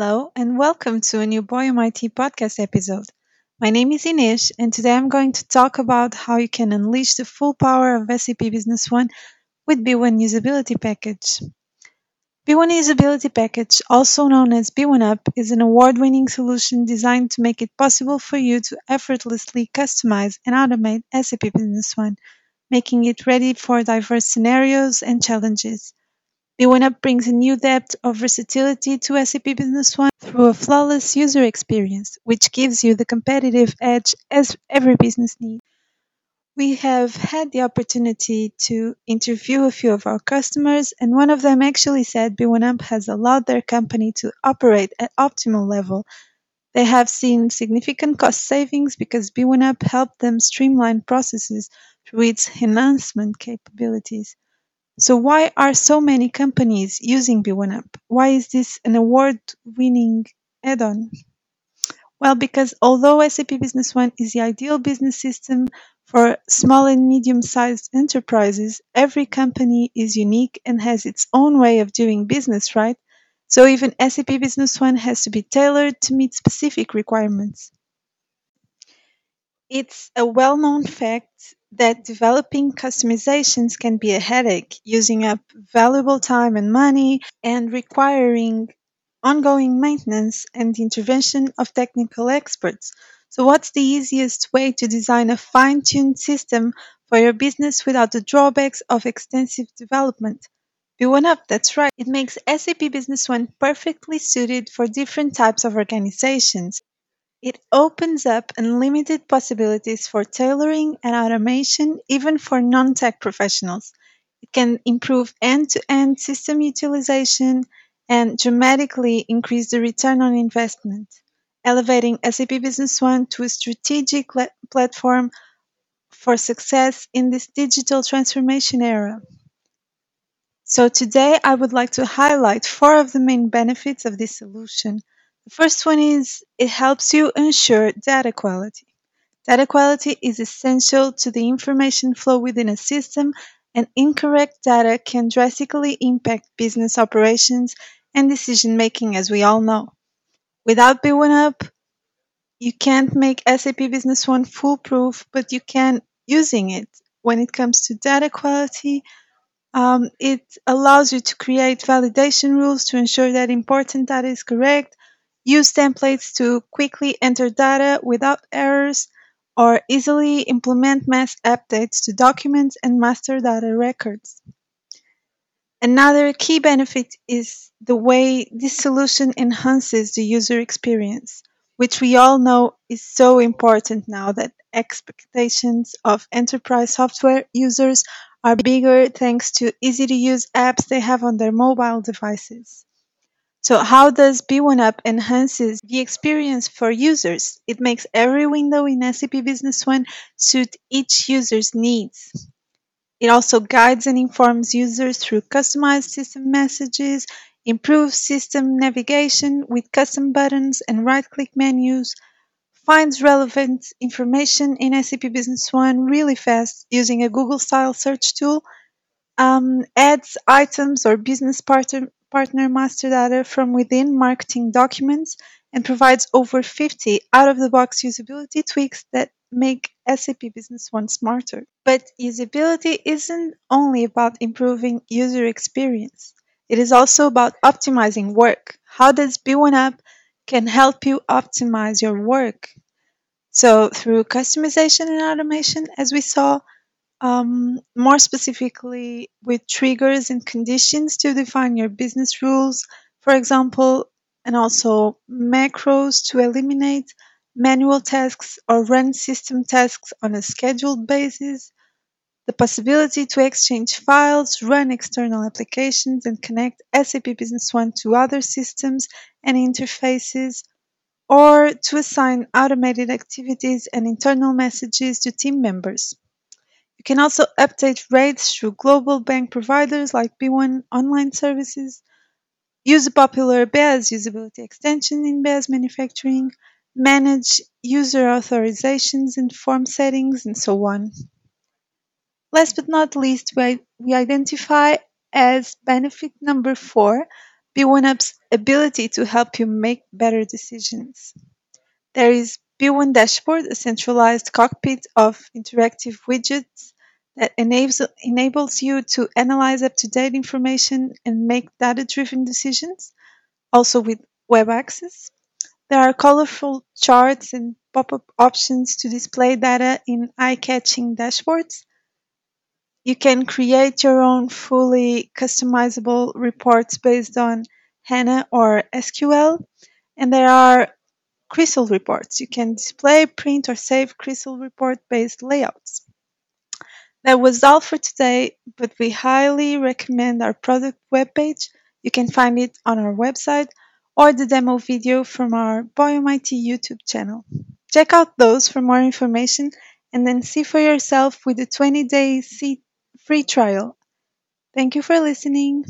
Hello and welcome to a new Boyum MIT podcast episode. My name is Ines and today I'm going to talk about how you can unleash the full power of SAP Business One with B1 Usability Package. B1 Usability Package, also known as B1 Up, is an award-winning solution designed to make it possible for you to effortlessly customize and automate SAP Business One, making it ready for diverse scenarios and challenges. B1 Up brings a new depth of versatility to SAP Business One through a flawless user experience, which gives you the competitive edge as every business needs. We have had the opportunity to interview a few of our customers, and one of them actually said B1 Up has allowed their company to operate at optimal level. They have seen significant cost savings because B1 Up helped them streamline processes through its enhancement capabilities. So why are so many companies using B1 Up? Why is this an award-winning add-on? Well, because although SAP Business One is the ideal business system for small and medium-sized enterprises, every company is unique and has its own way of doing business, right? So even SAP Business One has to be tailored to meet specific requirements. It's a well-known fact that developing customizations can be a headache, using up valuable time and money and requiring ongoing maintenance and the intervention of technical experts. So what's the easiest way to design a fine-tuned system for your business without the drawbacks of extensive development? B1 Up, that's right. It makes SAP Business One perfectly suited for different types of organizations. It opens up unlimited possibilities for tailoring and automation, even for non-tech professionals. It can improve end-to-end system utilization and dramatically increase the return on investment, elevating SAP Business One to a strategic platform for success in this digital transformation era. So today, I would like to highlight four of the main benefits of this solution. The first one is it helps you ensure data quality. Data quality is essential to the information flow within a system, and incorrect data can drastically impact business operations and decision-making, as we all know. Without B1 Up, you can't make SAP Business One foolproof, but you can using it. When it comes to data quality, it allows you to create validation rules to ensure that important data is correct, use templates to quickly enter data without errors, or easily implement mass updates to documents and master data records. Another key benefit is the way this solution enhances the user experience, which we all know is so important now that expectations of enterprise software users are bigger thanks to easy-to-use apps they have on their mobile devices. So how does B1 Up enhances the experience for users? It makes every window in SAP Business One suit each user's needs. It also guides and informs users through customized system messages, improves system navigation with custom buttons and right-click menus, finds relevant information in SAP Business One really fast using a Google-style search tool, adds items or business partner master data from within marketing documents, and provides over 50 out-of-the-box usability tweaks that make SAP Business One smarter. But usability isn't only about improving user experience. It is also about optimizing work. How does B1 Up can help you optimize your work? So through customization and automation, as we saw, more specifically with triggers and conditions to define your business rules, for example, and also macros to eliminate manual tasks or run system tasks on a scheduled basis, the possibility to exchange files, run external applications, and connect SAP Business One to other systems and interfaces, or to assign automated activities and internal messages to team members. You can also update rates through global bank providers like B1 Online Services, use a popular BES usability extension in BES manufacturing, manage user authorizations and form settings, and so on. Last but not least, we identify as benefit number 4, B1UP's ability to help you make better decisions. There is B1 Dashboard, a centralized cockpit of interactive widgets that enables you to analyze up-to-date information and make data-driven decisions, also with web access. There are colorful charts and pop-up options to display data in eye-catching dashboards. You can create your own fully customizable reports based on HANA or SQL. And there are Crystal Reports. You can display, print, or save Crystal Report-based layouts. That was all for today, but we highly recommend our product webpage. You can find it on our website or the demo video from our Boyum IT YouTube channel. Check out those for more information and then see for yourself with the 20-day free trial. Thank you for listening.